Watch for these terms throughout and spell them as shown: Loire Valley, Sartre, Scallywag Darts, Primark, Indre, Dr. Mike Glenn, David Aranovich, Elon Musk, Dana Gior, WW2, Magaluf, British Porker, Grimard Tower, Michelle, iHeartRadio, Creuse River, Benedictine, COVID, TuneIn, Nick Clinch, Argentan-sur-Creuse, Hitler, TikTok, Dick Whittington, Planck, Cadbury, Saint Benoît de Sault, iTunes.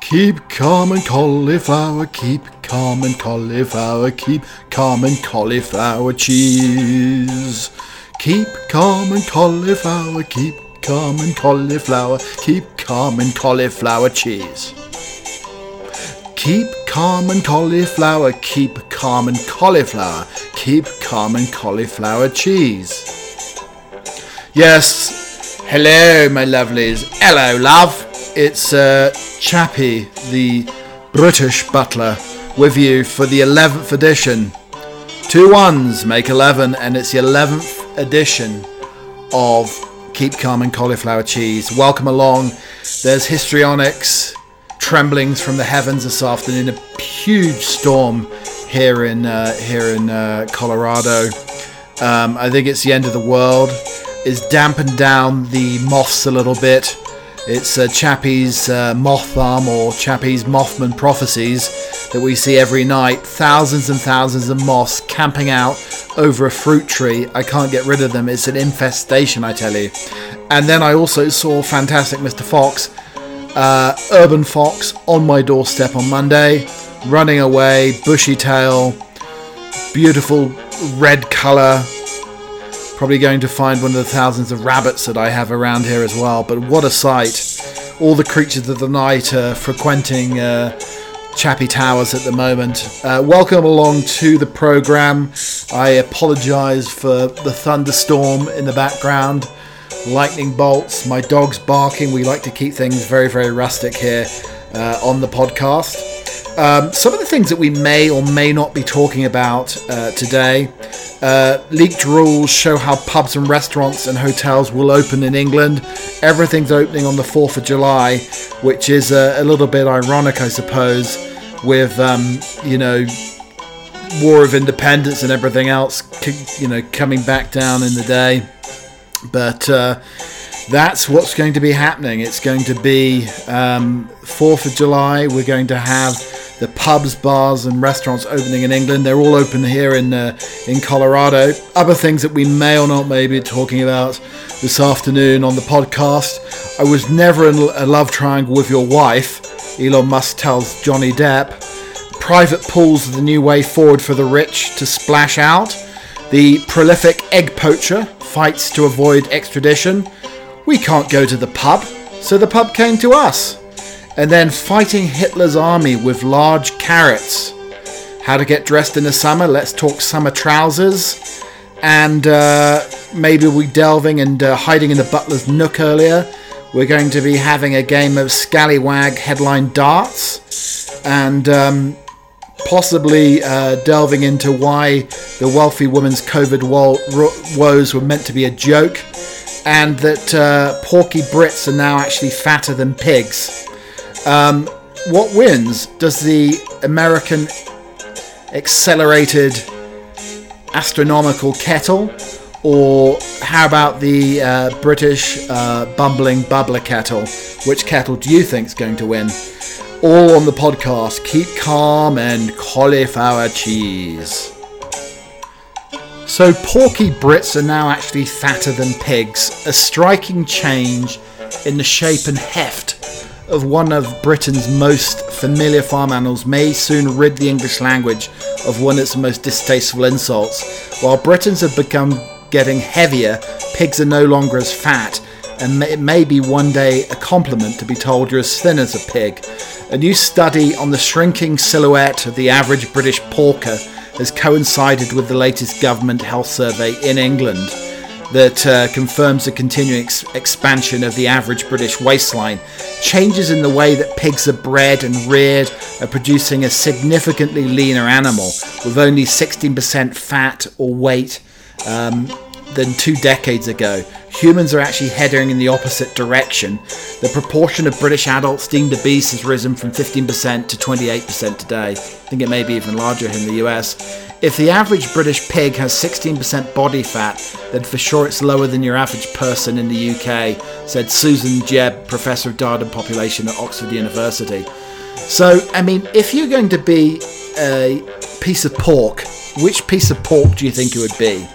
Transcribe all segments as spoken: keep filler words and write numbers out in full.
Keep calm and cauliflower, keep calm and cauliflower, keep calm and cauliflower cheese. Keep calm and cauliflower, keep calm and cauliflower, keep calm and cauliflower cheese. Keep calm and cauliflower, keep calm and cauliflower, keep calm and cauliflower cheese. Yes, hello my lovelies, hello love, it's uh, Chappie, the British butler, with you for the eleventh edition. Two ones make eleven, and it's the eleventh edition of Keep Calm and Cauliflower Cheese. Welcome along, there's histrionics, tremblings from the heavens this afternoon, a huge storm here in uh, here in uh, Colorado. Um, I think it's the end of the world. It's dampened down the moths a little bit. It's uh, Chappie's uh, moth farm, or Chappie's Mothman prophecies that we see every night. Thousands and thousands of moths camping out over a fruit tree. I can't get rid of them. It's an infestation, I tell you. And then I also saw Fantastic Mister Fox. Uh, Urban Fox on my doorstep on Monday, running away, bushy tail, beautiful red colour. Probably going to find one of the thousands of rabbits that I have around here as well. But what a sight. All the creatures of the night are frequenting uh, Chappie Towers at the moment. Uh, welcome along to the programme. I apologise for the thunderstorm in the background. Lightning bolts, my dog's barking. We like to keep things very, very rustic here uh, on the podcast. Um, some of the things that we may or may not be talking about uh, today. Uh, leaked rules show how pubs and restaurants and hotels will open in England. Everything's opening on the fourth of July, which is a, a little bit ironic, I suppose, with, um, you know, War of Independence and everything else, you know, coming back down in the day. But uh, that's what's going to be happening. It's going to be um, fourth of July. We're going to have the pubs, bars and restaurants opening in England. They're all open here in uh, in Colorado. Other things that we may or not may be talking about this afternoon on the podcast. I was never in a love triangle with your wife, Elon Musk tells Johnny Depp. Private pools are the new way forward for the rich to splash out. The prolific egg poacher fights to avoid extradition. We can't go to the pub, so the pub came to us. And then fighting Hitler's army with large carrots. How to get dressed in the summer, let's talk summer trousers. And uh, maybe we delving and uh, hiding in the butler's nook earlier. We're going to be having a game of Scallywag headline darts. And... Um, possibly uh, delving into why the wealthy woman's COVID wo- ro- woes were meant to be a joke, and that uh, porky Brits are now actually fatter than pigs. Um, what wins? Does the American accelerated astronomical kettle, or how about the uh, British uh, bumbling bubbler kettle? Which kettle do you think's going to win? All on the podcast. Keep calm and cauliflower cheese. So porky Brits are now actually fatter than pigs. A striking change in the shape and heft of one of Britain's most familiar farm animals may soon rid the English language of one of its most distasteful insults. While Britons have become getting heavier, pigs are no longer as fat, and it may be one day a compliment to be told you're as thin as a pig. A new study on the shrinking silhouette of the average British porker has coincided with the latest government health survey in England that uh, confirms the continuing ex- expansion of the average British waistline. Changes in the way that pigs are bred and reared are producing a significantly leaner animal, with only sixteen percent fat or weight um, than two decades ago. Humans are actually heading in the opposite direction. The proportion of British adults deemed obese has risen from fifteen percent to twenty-eight percent today. I think it may be even larger in the U S. If the average British pig has sixteen percent body fat, then for sure it's lower than your average person in the U K, said Susan Jebb, Professor of Diet and Population at Oxford University. So, I mean, if you're going to be a piece of pork, which piece of pork do you think it would be?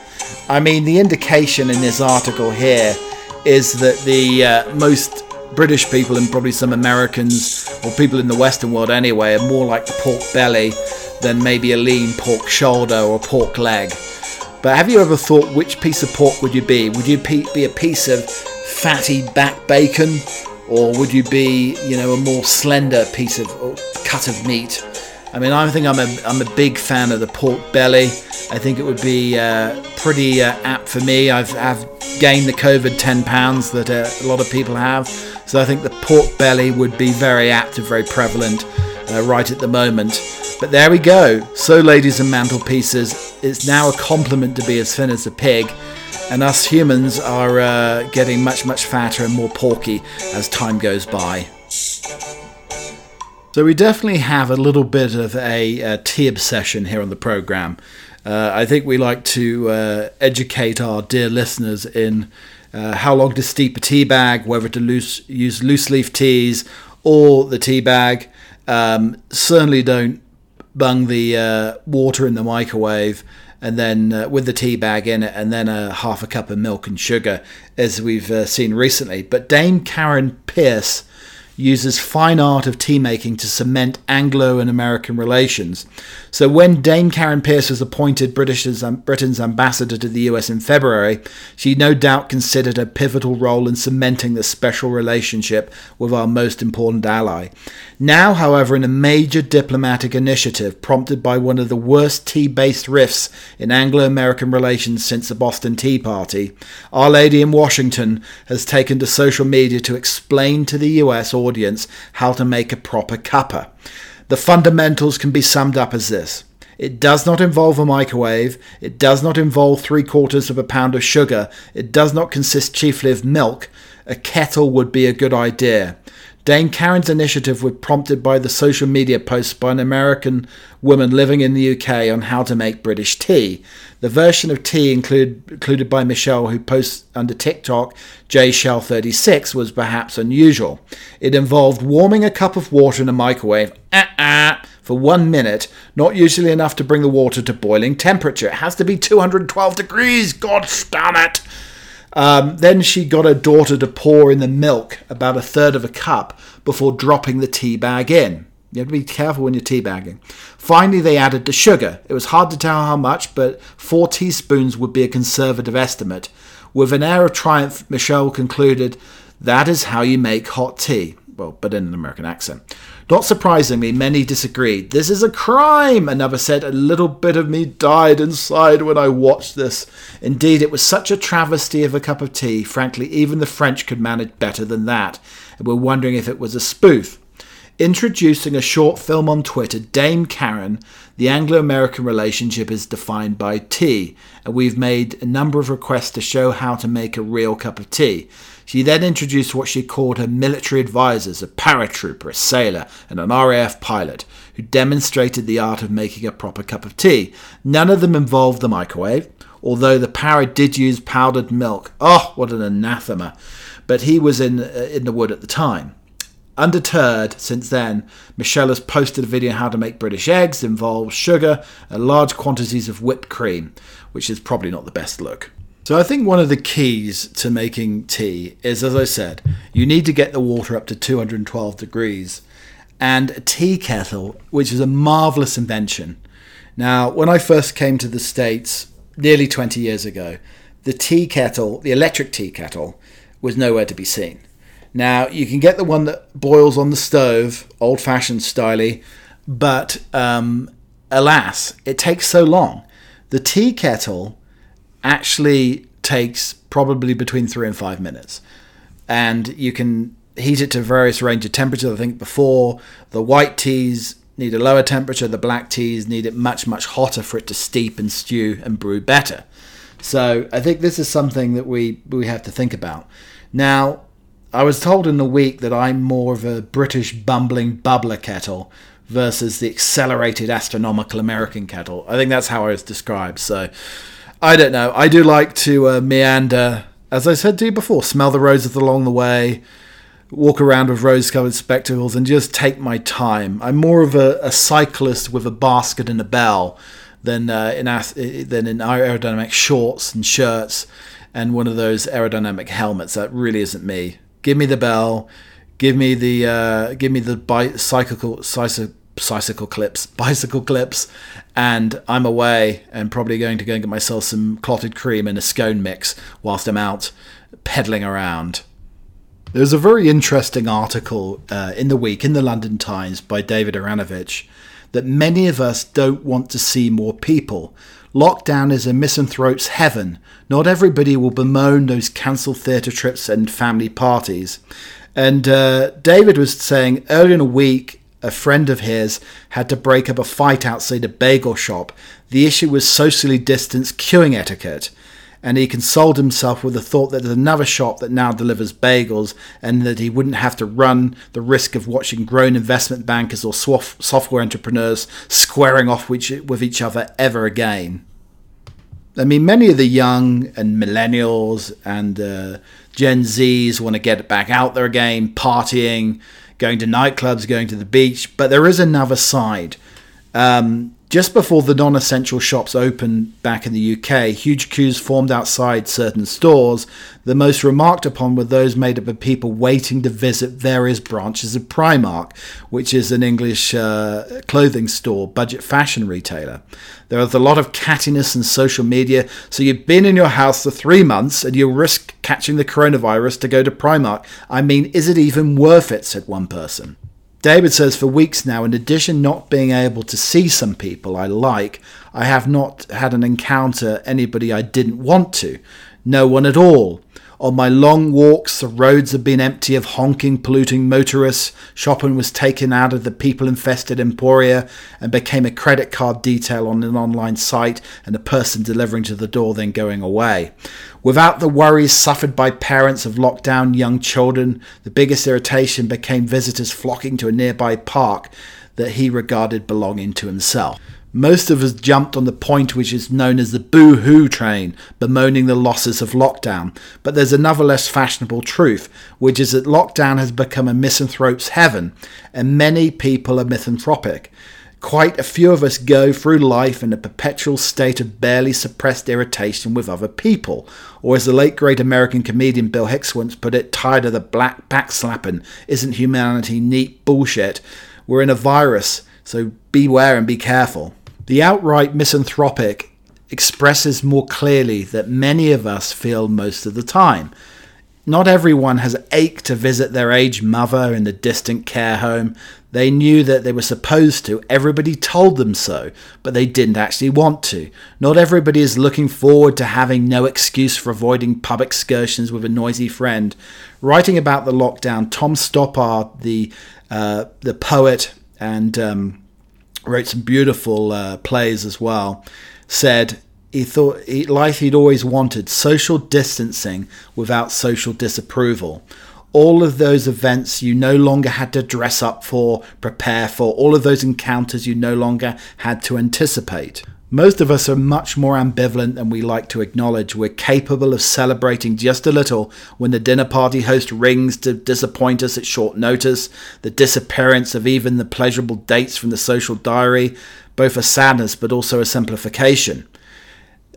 I mean, the indication in this article here is that the uh, most British people, and probably some Americans or people in the Western world anyway, are more like the pork belly than maybe a lean pork shoulder or pork leg. But have you ever thought which piece of pork would you be? Would you be a piece of fatty back bacon, or would you be, you know, a more slender piece of cut of meat? I mean, I think I'm a I'm a big fan of the pork belly. I think it would be uh, pretty uh, apt for me. I've I've gained the COVID ten pounds that uh, a lot of people have, so I think the pork belly would be very apt and very prevalent uh, right at the moment. But there we go. So, ladies and mantelpieces, it's now a compliment to be as thin as a pig, and us humans are uh, getting much much fatter and more porky as time goes by. So we definitely have a little bit of a, a tea obsession here on the program. Uh, I think we like to uh, educate our dear listeners in uh, how long to steep a tea bag, whether to loose, use loose leaf teas or the tea bag. Um, certainly don't bung the uh, water in the microwave and then uh, with the tea bag in it, and then a half a cup of milk and sugar, as we've uh, seen recently. But Dame Karen Pierce uses fine art of tea making to cement Anglo and American relations. So when Dame Karen Pierce was appointed British, um, Britain's ambassador to the U S in February, she no doubt considered a pivotal role in cementing this special relationship with our most important ally. Now, however, in a major diplomatic initiative prompted by one of the worst tea-based rifts in Anglo-American relations since the Boston Tea Party, Our Lady in Washington has taken to social media to explain to the U S audience how to make a proper cuppa. The fundamentals can be summed up as this. It does not involve a microwave. It does not involve three quarters of a pound of sugar. It does not consist chiefly of milk. A kettle would be a good idea. Dame Karen's initiative was prompted by the social media posts by an American woman living in the U K on how to make British tea. The version of tea include, included by Michelle, who posts under TikTok, J Shell thirty-six, was perhaps unusual. It involved warming a cup of water in a microwave uh-uh, for one minute, not usually enough to bring the water to boiling temperature. It has to be two hundred twelve degrees, God damn it! Um, then she got her daughter to pour in the milk, about a third of a cup, before dropping the tea bag in. You have to be careful when you're tea bagging. Finally, they added the sugar. It was hard to tell how much, but four teaspoons would be a conservative estimate. With an air of triumph, Michelle concluded, "That is how you make hot tea." Well, but in an American accent. Not surprisingly, many disagreed. "This is a crime," another said. "A little bit of me died inside when I watched this. Indeed, it was such a travesty of a cup of tea. Frankly, even the French could manage better than that." And we're wondering if it was a spoof. Introducing a short film on Twitter, Dame Karen, the Anglo-American relationship is defined by tea, and we've made a number of requests to show how to make a real cup of tea. She then introduced what she called her military advisors, a paratrooper, a sailor, and an R A F pilot, who demonstrated the art of making a proper cup of tea. None of them involved the microwave, although the para did use powdered milk. Oh, what an anathema. But he was in, uh, in the wood at the time. Undeterred, since then, Michelle has posted a video on how to make British eggs, involves sugar and large quantities of whipped cream, which is probably not the best look. So I think one of the keys to making tea is, as I said, you need to get the water up to two hundred twelve degrees, and a tea kettle, which is a marvellous invention. Now, when I first came to the States nearly twenty years ago, the tea kettle, the electric tea kettle, was nowhere to be seen. Now, you can get the one that boils on the stove, old-fashioned styly, but um, alas, it takes so long. The tea kettle actually takes probably between three and five minutes. And you can heat it to various range of temperatures. I think before, the white teas need a lower temperature, the black teas need it much, much hotter for it to steep and stew and brew better. So I think this is something that we, we have to think about. Now, I was told in the week that I'm more of a British bumbling bubbler kettle versus the accelerated astronomical American kettle. I think that's how I was described. So I don't know. I do like to uh, meander, as I said to you before, smell the roses along the way, walk around with rose-covered spectacles, and just take my time. I'm more of a, a cyclist with a basket and a bell than uh, in than in aerodynamic shorts and shirts and one of those aerodynamic helmets. That really isn't me. Give me the bell. Give me the uh, give me the bicycle bicycle clips, bicycle clips, and I'm away and probably going to go and get myself some clotted cream and a scone mix whilst I'm out peddling around. There's a very interesting article uh, in the week in the London Times by David Aranovich that many of us don't want to see more people. Lockdown is a misanthrope's heaven. Not everybody will bemoan those cancelled theatre trips and family parties. And uh, David was saying earlier in a week, a friend of his had to break up a fight outside a bagel shop. The issue was socially distanced queuing etiquette. And he consoled himself with the thought that there's another shop that now delivers bagels and that he wouldn't have to run the risk of watching grown investment bankers or sof- software entrepreneurs squaring off with each, with each other ever again. I mean, many of the young and millennials and uh, Gen Zs want to get back out there again, partying, going to nightclubs, going to the beach. But there is another side. Um, just before the non-essential shops opened back in the U K, huge queues formed outside certain stores. The most remarked upon were those made up of people waiting to visit various branches of Primark, which is an English uh, clothing store, budget fashion retailer. There was a lot of cattiness in social media, so you've been in your house for three months and you risk catching the coronavirus to go to Primark. I mean, is it even worth it, said one person. David says, for weeks now, in addition not being able to see some people I like, I have not had an encounter anybody I didn't want to. No one at all. On my long walks, the roads have been empty of honking, polluting motorists. Shopping was taken out of the people-infested emporia and became a credit card detail on an online site and a person delivering to the door then going away. Without the worries suffered by parents of lockdown young children, the biggest irritation became visitors flocking to a nearby park that he regarded belonging to himself. Most of us jumped on the point which is known as the boo-hoo train, bemoaning the losses of lockdown. But there's another less fashionable truth, which is that lockdown has become a misanthrope's heaven, and many people are misanthropic. Quite a few of us go through life in a perpetual state of barely suppressed irritation with other people. Or as the late great American comedian Bill Hicks once put it, tired of the black backslapping, isn't humanity neat bullshit? We're in a virus, so beware and be careful. The outright misanthropic expresses more clearly that many of us feel most of the time. Not everyone has ached to visit their aged mother in the distant care home. They knew that they were supposed to. Everybody told them so, but they didn't actually want to. Not everybody is looking forward to having no excuse for avoiding pub excursions with a noisy friend. Writing about the lockdown, Tom Stoppard, the uh, the poet and... Um, wrote some beautiful uh, plays as well, said he thought he, life he'd always wanted, social distancing without social disapproval. All of those events you no longer had to dress up for, prepare for, all of those encounters you no longer had to anticipate. Most of us are much more ambivalent than we like to acknowledge. We're capable of celebrating just a little when the dinner party host rings to disappoint us at short notice, the disappearance of even the pleasurable dates from the social diary, both a sadness but also a simplification.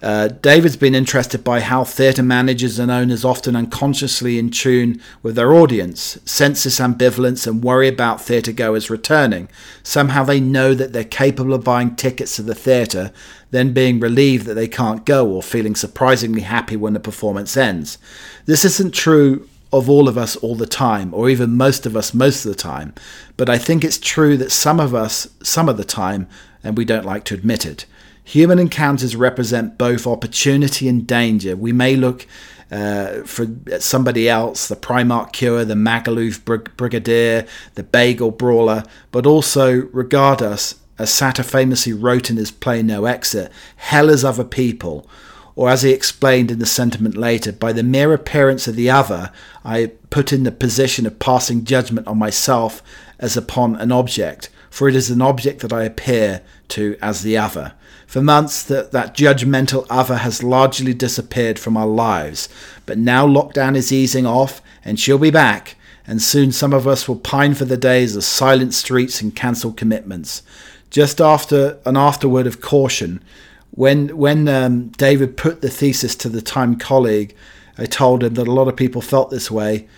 Uh, David's been interested by how theatre managers and owners often unconsciously in tune with their audience, sense this ambivalence and worry about theatre-goers returning. Somehow they know that they're capable of buying tickets to the theatre, then being relieved that they can't go or feeling surprisingly happy when the performance ends. This isn't true of all of us all the time, or even most of us most of the time, but I think it's true that some of us, some of the time, and we don't like to admit it. Human encounters represent both opportunity and danger. We may look uh, for somebody else, the Primark Cure, the Magaluf brig- Brigadier, the Bagel Brawler, but also regard us, as Sartre famously wrote in his play No Exit, hell as other people, or as he explained in the sentiment later, by the mere appearance of the other, I put in the position of passing judgment on myself as upon an object, for it is an object that I appear to as the other. For months, that, that judgmental other has largely disappeared from our lives. But now lockdown is easing off, and she'll be back. And soon some of us will pine for the days of silent streets and cancelled commitments. just after an afterword of caution. When when um, David put the thesis to the Time colleague, I told him that a lot of people felt this way.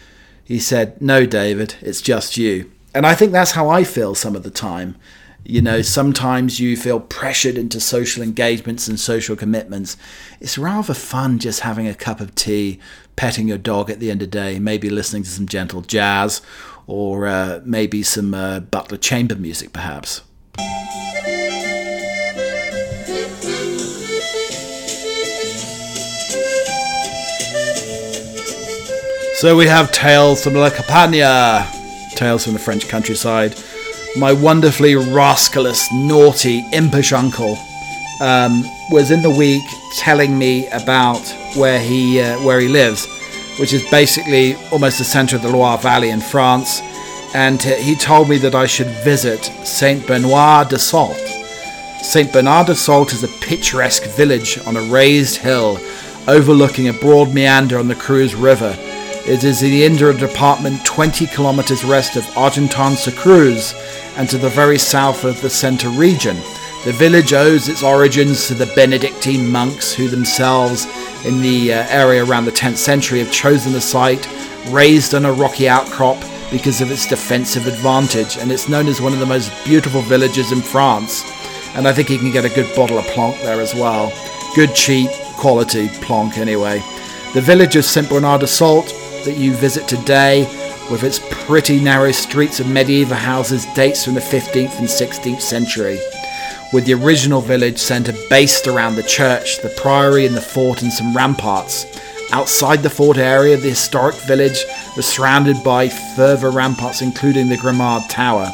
He said, "No, David, it's just you." And I think that's how I feel some of the time. You know, sometimes you feel pressured into social engagements and social commitments. It's rather fun just having a cup of tea, petting your dog at the end of the day, maybe listening to some gentle jazz, or uh, maybe some uh, Butler chamber music, perhaps. So we have Tales from La Campagna, Tales from the French countryside. My wonderfully rascalous, naughty, impish uncle um, was in the week telling me about where he uh, where he lives, which is basically almost the centre of the Loire Valley in France. And he told me that I should visit Saint Benoît de Sault. Saint Benoît de Sault is a picturesque village on a raised hill overlooking a broad meander on the Creuse River. It is in the Indre department, twenty kilometers west of Argentan-sur-Creuse and to the very south of the centre region. The village owes its origins to the Benedictine monks who themselves, in the uh, area around the tenth century, have chosen the site, raised on a rocky outcrop, because of its defensive advantage, and it's known as one of the most beautiful villages in France. And I think you can get a good bottle of Planck there as well. Good, cheap, quality Planck anyway. The village of Saint Benoît de Sault that you visit today, with its pretty narrow streets of medieval houses, dates from the fifteenth and sixteenth century, with the original village centre based around the church, the priory and the fort and some ramparts. Outside the fort area, the historic village was surrounded by further ramparts, including the Grimard Tower.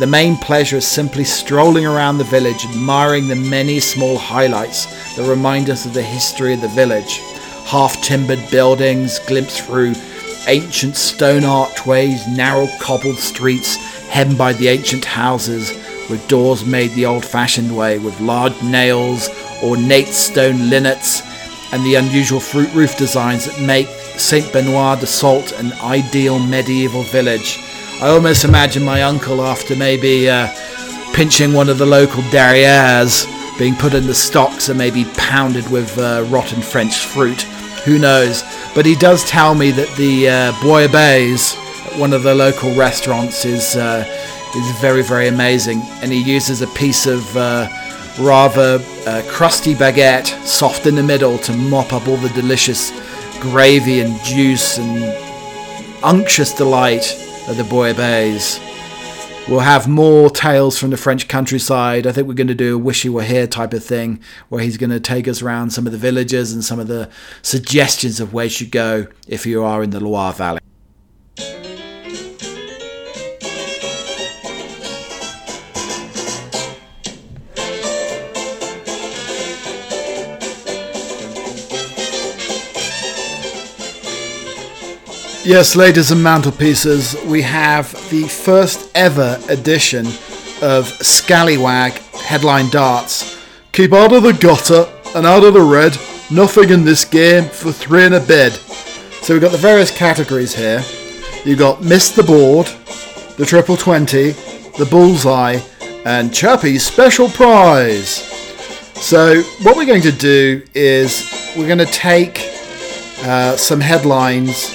The main pleasure is simply strolling around the village, admiring the many small highlights that remind us of the history of the village. Half-timbered buildings glimpsed through ancient stone archways, narrow cobbled streets hemmed by the ancient houses, with doors made the old-fashioned way, with large nails, ornate stone linnets, and the unusual fruit roof designs that make Saint Benoît de Sault an ideal medieval village. I almost imagine my uncle, after maybe uh, pinching one of the local derrieres, being put in the stocks and maybe pounded with uh, rotten French fruit. Who knows? But he does tell me that the uh, bouillabaisse at one of the local restaurants is uh, is very, very amazing. And he uses a piece of uh, rather uh, crusty baguette, soft in the middle, to mop up all the delicious gravy and juice and unctuous delight of the bouillabaisse. We'll have more tales from the French countryside. I think we're going to do a Wish You Were Here type of thing, where he's going to take us around some of the villages and some of the suggestions of where you should go if you are in the Loire Valley. Yes, ladies and mantelpieces, we have the first ever edition of Scallywag Headline Darts. Keep out of the gutter and out of the red. Nothing in this game for three in a bed. So we've got the various categories here. You've got Miss the Board, the Triple Twenty, the Bullseye, and Chappie's Special Prize. So what we're going to do is we're going to take uh, some headlines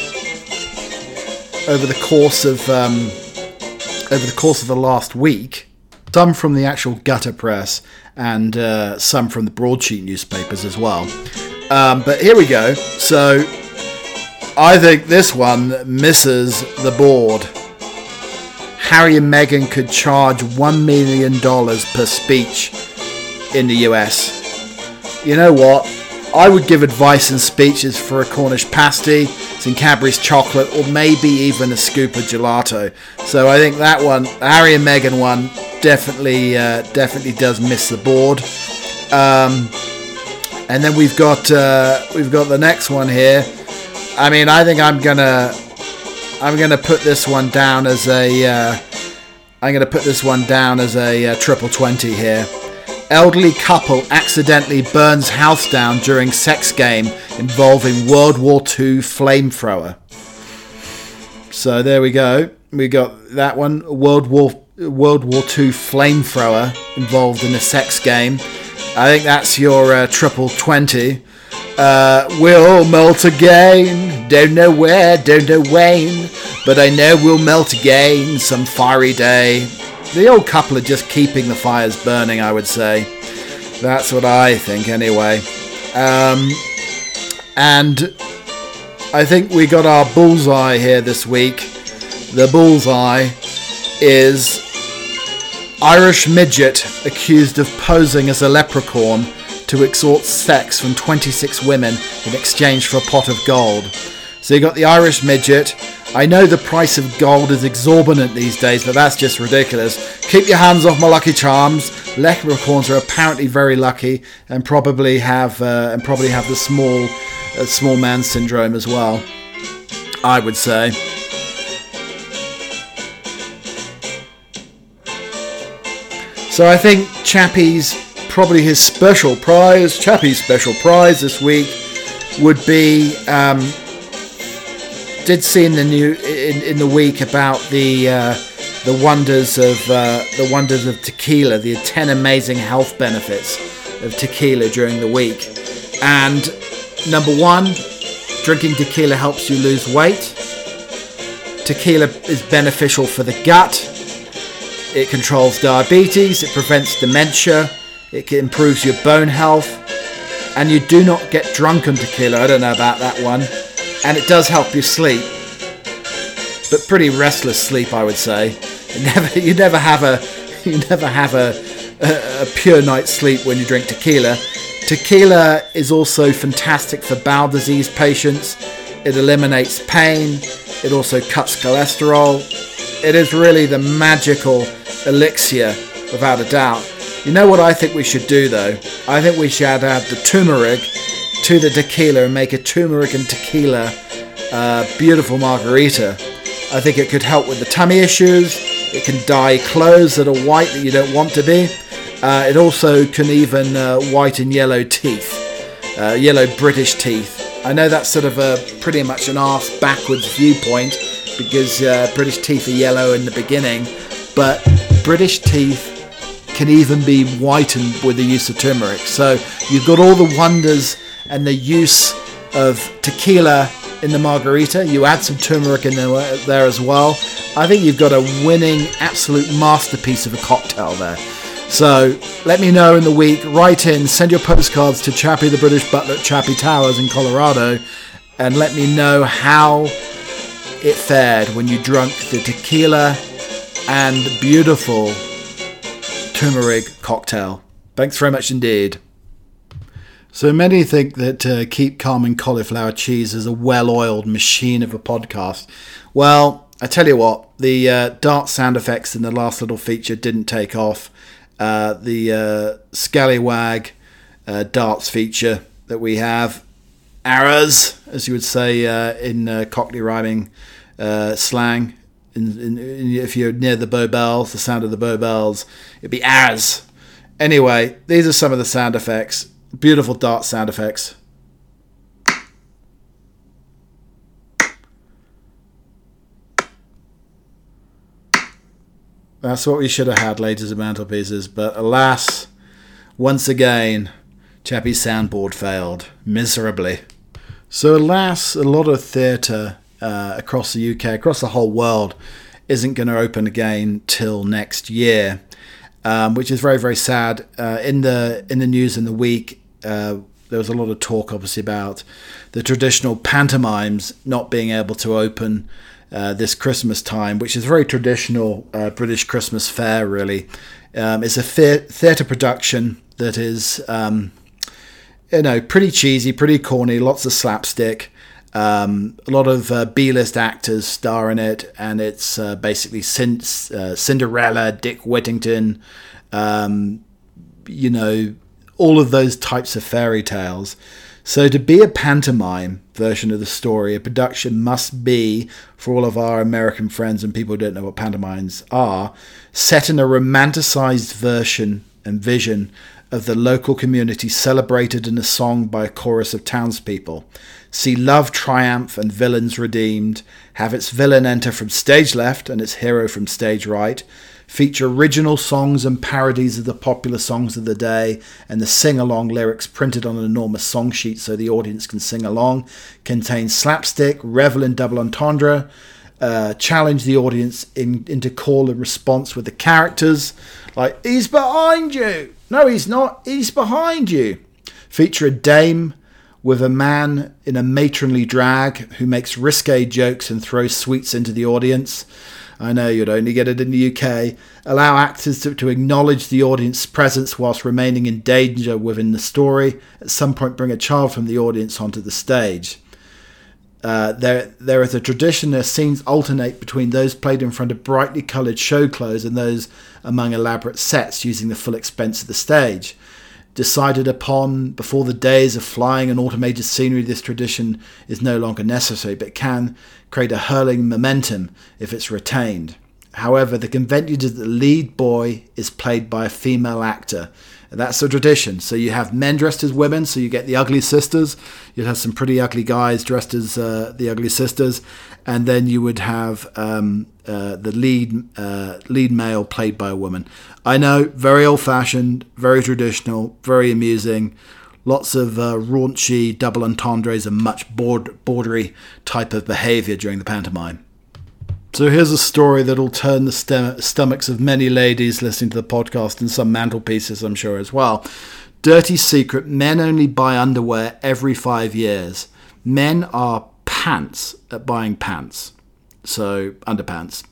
over the course of um, over the course of the last week, some from the actual gutter press and uh, some from the broadsheet newspapers as well. Um, but here we go. So I think this one misses the board. Harry and Meghan could charge one million dollars per speech in the U S. You know what? I would give advice and speeches for a Cornish pasty, some Cadbury's chocolate, or maybe even a scoop of gelato. So I think that one, the Harry and Meghan one, definitely uh, definitely does miss the board. Um, and then we've got uh, we've got the next one here. I mean, I think I'm gonna I'm gonna put this one down as a uh, I'm gonna put this one down as a uh, triple twenty here. Elderly couple accidentally burns house down during sex game involving World War Two flamethrower. So there we go. We got that one. World War World War Two flamethrower involved in a sex game. I think that's your uh, triple twenty. Uh, we'll all melt again. Don't know where, don't know when, but I know we'll melt again some fiery day. The old couple are just keeping the fires burning, I would say. That's what I think, anyway. Um, and I think we got our bullseye here this week. The bullseye is Irish midget accused of posing as a leprechaun to extort sex from twenty-six women in exchange for a pot of gold. So you got the Irish midget. I know the price of gold is exorbitant these days, but that's just ridiculous. Keep your hands off my Lucky Charms. Leprechauns are apparently very lucky and probably have uh, and probably have the small uh, small man syndrome as well, I would say. So I think Chappie's probably his special prize. Chappie's special prize this week would be. Um, did see in the new in, in the week about the uh, the wonders of uh, the wonders of tequila, the ten amazing health benefits of tequila during the week. And number one, drinking tequila helps you lose weight. Tequila is beneficial for the gut. It controls diabetes. It prevents dementia. It improves your bone health. And you do not get drunk on tequila. I don't know about that one. And it does help you sleep, but pretty restless sleep, I would say. You never, you never have a, you never have a, a, a pure night's sleep when you drink tequila. Tequila is also fantastic for bowel disease patients. It eliminates pain. It also cuts cholesterol. It is really the magical elixir, without a doubt. You know what I think we should do, though? I think we should add the turmeric to the tequila and make a turmeric and tequila uh, beautiful margarita. I think it could help with the tummy issues. It can dye clothes that are white that you don't want to be. Uh, it also can even uh, whiten yellow teeth, uh, yellow British teeth. I know that's sort of a pretty much an arse backwards viewpoint because uh, British teeth are yellow in the beginning, but British teeth can even be whitened with the use of turmeric. So you've got all the wonders and the use of tequila in the margarita. You add some turmeric in there, there as well. I think you've got a winning, absolute masterpiece of a cocktail there. So let me know in the week. Write in, send your postcards to Chappie the British Butler at Chappie Towers in Colorado, and let me know how it fared when you drunk the tequila and beautiful turmeric cocktail. Thanks very much indeed. So many think that uh, Keep Calm and Cauliflower Cheese is a well-oiled machine of a podcast. Well, I tell you what, the uh, dart sound effects in the last little feature didn't take off. Uh, the uh, Scallywag uh, darts feature that we have, arrows, as you would say uh, in uh, Cockney rhyming uh, slang. In, in, in, if you're near the Bow Bells, the sound of the Bow Bells, it'd be arrows. Anyway, these are some of the sound effects. Beautiful dart sound effects. That's what we should have had, ladies and mantelpieces. But alas, once again, Chappie's soundboard failed miserably. So alas, a lot of theatre uh, across the U K, across the whole world, isn't going to open again till next year, um, which is very, very sad. Uh, in the in the news in the week, uh, there was a lot of talk, obviously, about the traditional pantomimes not being able to open uh, this Christmas time, which is very traditional uh, British Christmas fare, really. Um, it's a the- theatre production that is, um, you know, pretty cheesy, pretty corny, lots of slapstick. Um, a lot of uh, B-list actors star in it, and it's uh, basically Cin- uh, Cinderella, Dick Whittington, um, you know, all of those types of fairy tales. So to be a pantomime version of the story, a production must be, for all of our American friends and people who don't know what pantomimes are, set in a romanticized version and vision of the local community celebrated in a song by a chorus of townspeople. See love triumph and villains redeemed, have its villain enter from stage left and its hero from stage right, feature original songs and parodies of the popular songs of the day, and the sing-along lyrics printed on an enormous song sheet so the audience can sing along, contain slapstick, revel in double entendre, uh, challenge the audience in, into call and response with the characters, like, he's behind you! No, he's not, he's behind you! Feature a dame with a man in a matronly drag who makes risque jokes and throws sweets into the audience. I know you'd only get it in the U K. Allow actors to, to acknowledge the audience's presence whilst remaining in danger within the story. At some point, bring a child from the audience onto the stage. Uh, there, there is a tradition that scenes alternate between those played in front of brightly coloured show clothes and those among elaborate sets using the full expense of the stage. Decided upon before the days of flying and automated scenery, this tradition is no longer necessary, but can create a hurling momentum if it's retained. However, the convention is that the lead boy is played by a female actor. And that's the tradition. So you have men dressed as women, so you get the ugly sisters. You'd have some pretty ugly guys dressed as uh, the ugly sisters. And then you would have um, uh, the lead uh, lead male played by a woman. I know, very old-fashioned, very traditional, very amusing. Lots of uh, raunchy double entendres and much bored, bordery type of behaviour during the pantomime. So here's a story that'll turn the stem- stomachs of many ladies listening to the podcast, and some mantelpieces, I'm sure, as well. Dirty secret, men only buy underwear every five years. Men are pants at buying pants, so underpants,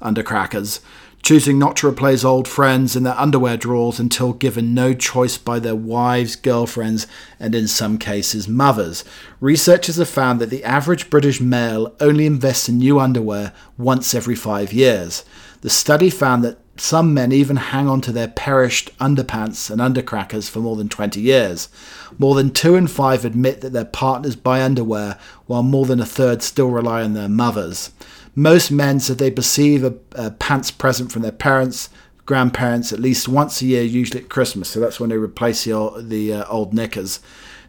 undercrackers, choosing not to replace old friends in their underwear drawers until given no choice by their wives, girlfriends, and in some cases mothers. Researchers have found that the average British male only invests in new underwear once every five years. The study found that some men even hang on to their perished underpants and undercrackers for more than twenty years. More than two in five admit that their partners buy underwear, while more than a third still rely on their mothers. Most men said they receive a, a pants present from their parents, grandparents, at least once a year, usually at Christmas. So that's when they replace the, the uh, old knickers.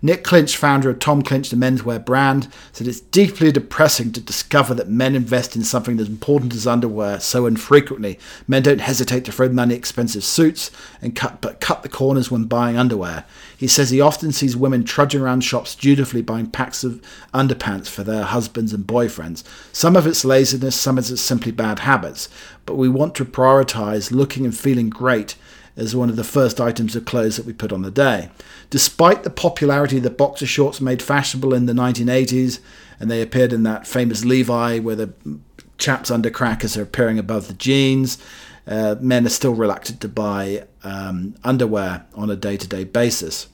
Nick Clinch, founder of Tom Clinch, the menswear brand, said it's deeply depressing to discover that men invest in something as important as underwear so infrequently. Men don't hesitate to throw money at expensive suits and cut, but cut the corners when buying underwear. He says he often sees women trudging around shops dutifully buying packs of underpants for their husbands and boyfriends. Some of it's laziness, some of it's simply bad habits. But we want to prioritise looking and feeling great as one of the first items of clothes that we put on the day. Despite the popularity that boxer shorts made fashionable in the nineteen eighties, and they appeared in that famous Levi where the chaps under crackers are appearing above the jeans, uh, men are still reluctant to buy um, underwear on a day-to-day basis.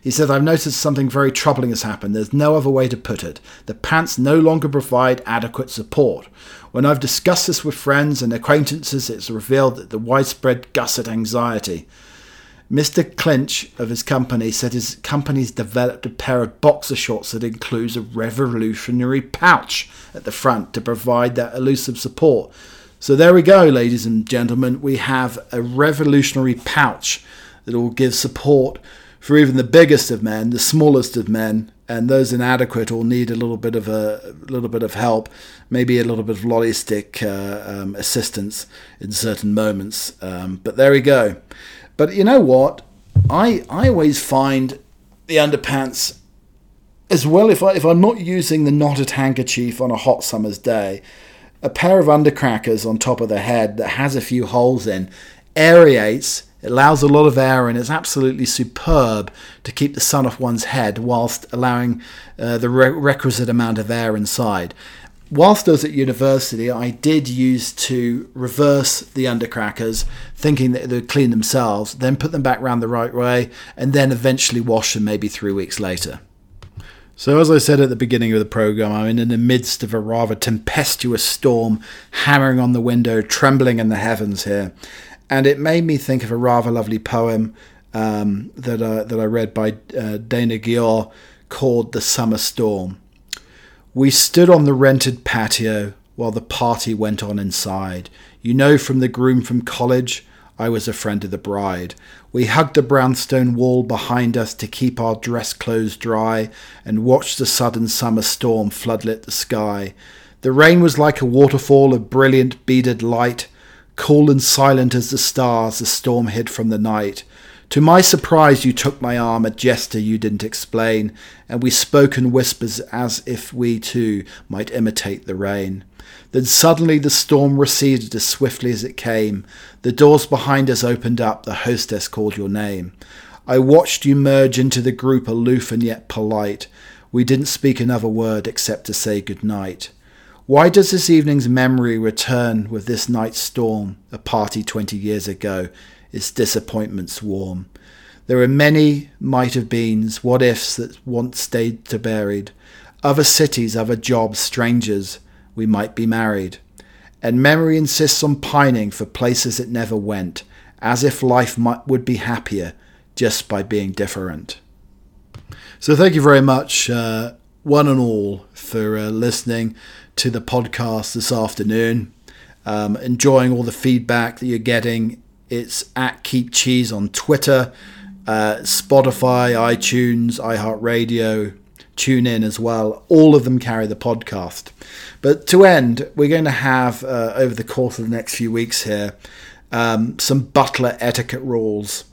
He said, I've noticed something very troubling has happened. There's no other way to put it. The pants no longer provide adequate support. When I've discussed this with friends and acquaintances, it's revealed that the widespread gusset anxiety. Mister Clinch of his company said his company's developed a pair of boxer shorts that includes a revolutionary pouch at the front to provide that elusive support. So there we go, ladies and gentlemen. We have a revolutionary pouch that will give support for even the biggest of men, the smallest of men, and those inadequate or need a little bit of a, a little bit of help, maybe a little bit of lolly stick uh, um, assistance in certain moments. Um, but there we go. But you know what? I I always find the underpants as well. If I if I'm not using the knotted handkerchief on a hot summer's day, a pair of undercrackers on top of the head that has a few holes in aerates. It allows a lot of air, and it's absolutely superb to keep the sun off one's head whilst allowing uh, the re- requisite amount of air inside. Whilst I was at university, I did use to reverse the undercrackers, thinking that they'd clean themselves, then put them back round the right way, and then eventually wash them maybe three weeks later. So as I said at the beginning of the programme, I'm in the midst of a rather tempestuous storm, hammering on the window, trembling in the heavens here. And it made me think of a rather lovely poem um, that, uh, that I read by uh, Dana Gior called The Summer Storm. We stood on the rented patio while the party went on inside. You know, from the groom from college, I was a friend of the bride. We hugged the brownstone wall behind us to keep our dress clothes dry and watched the sudden summer storm floodlit the sky. The rain was like a waterfall of brilliant beaded light, Cool and silent as the stars the storm hid from the night. To my surprise you took my arm, a gesture you didn't explain, and we spoke in whispers as if we too might imitate the rain. Then suddenly the storm receded as swiftly as it came. The doors behind us opened up, the hostess called your name. I watched you merge into the group, aloof and yet polite. We didn't speak another word except to say good night. Why does this evening's memory return with this night's storm? A party twenty years ago, its disappointments warm. There are many might have beens, what ifs that once stayed to buried. Other cities, other jobs, strangers, we might be married. And memory insists on pining for places it never went, as if life might, would be happier just by being different. So thank you very much, uh, one and all, for uh, listening to the podcast this afternoon. Um, enjoying all the feedback that you're getting. It's at Keep Cheese on Twitter, uh, Spotify, iTunes, iHeartRadio, TuneIn as well. All of them carry the podcast. But to end, we're going to have, uh, over the course of the next few weeks here, um, some butler etiquette rules.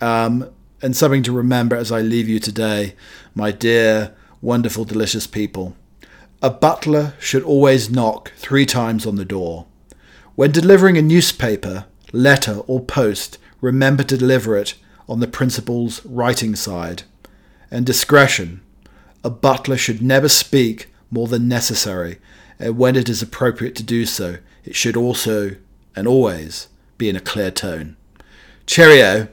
Um, and something to remember as I leave you today, my dear, wonderful, delicious people. A butler should always knock three times on the door. When delivering a newspaper, letter or post, remember to deliver it on the principal's writing side. And discretion. A butler should never speak more than necessary, and when it is appropriate to do so, it should also, and always, be in a clear tone. Cheerio.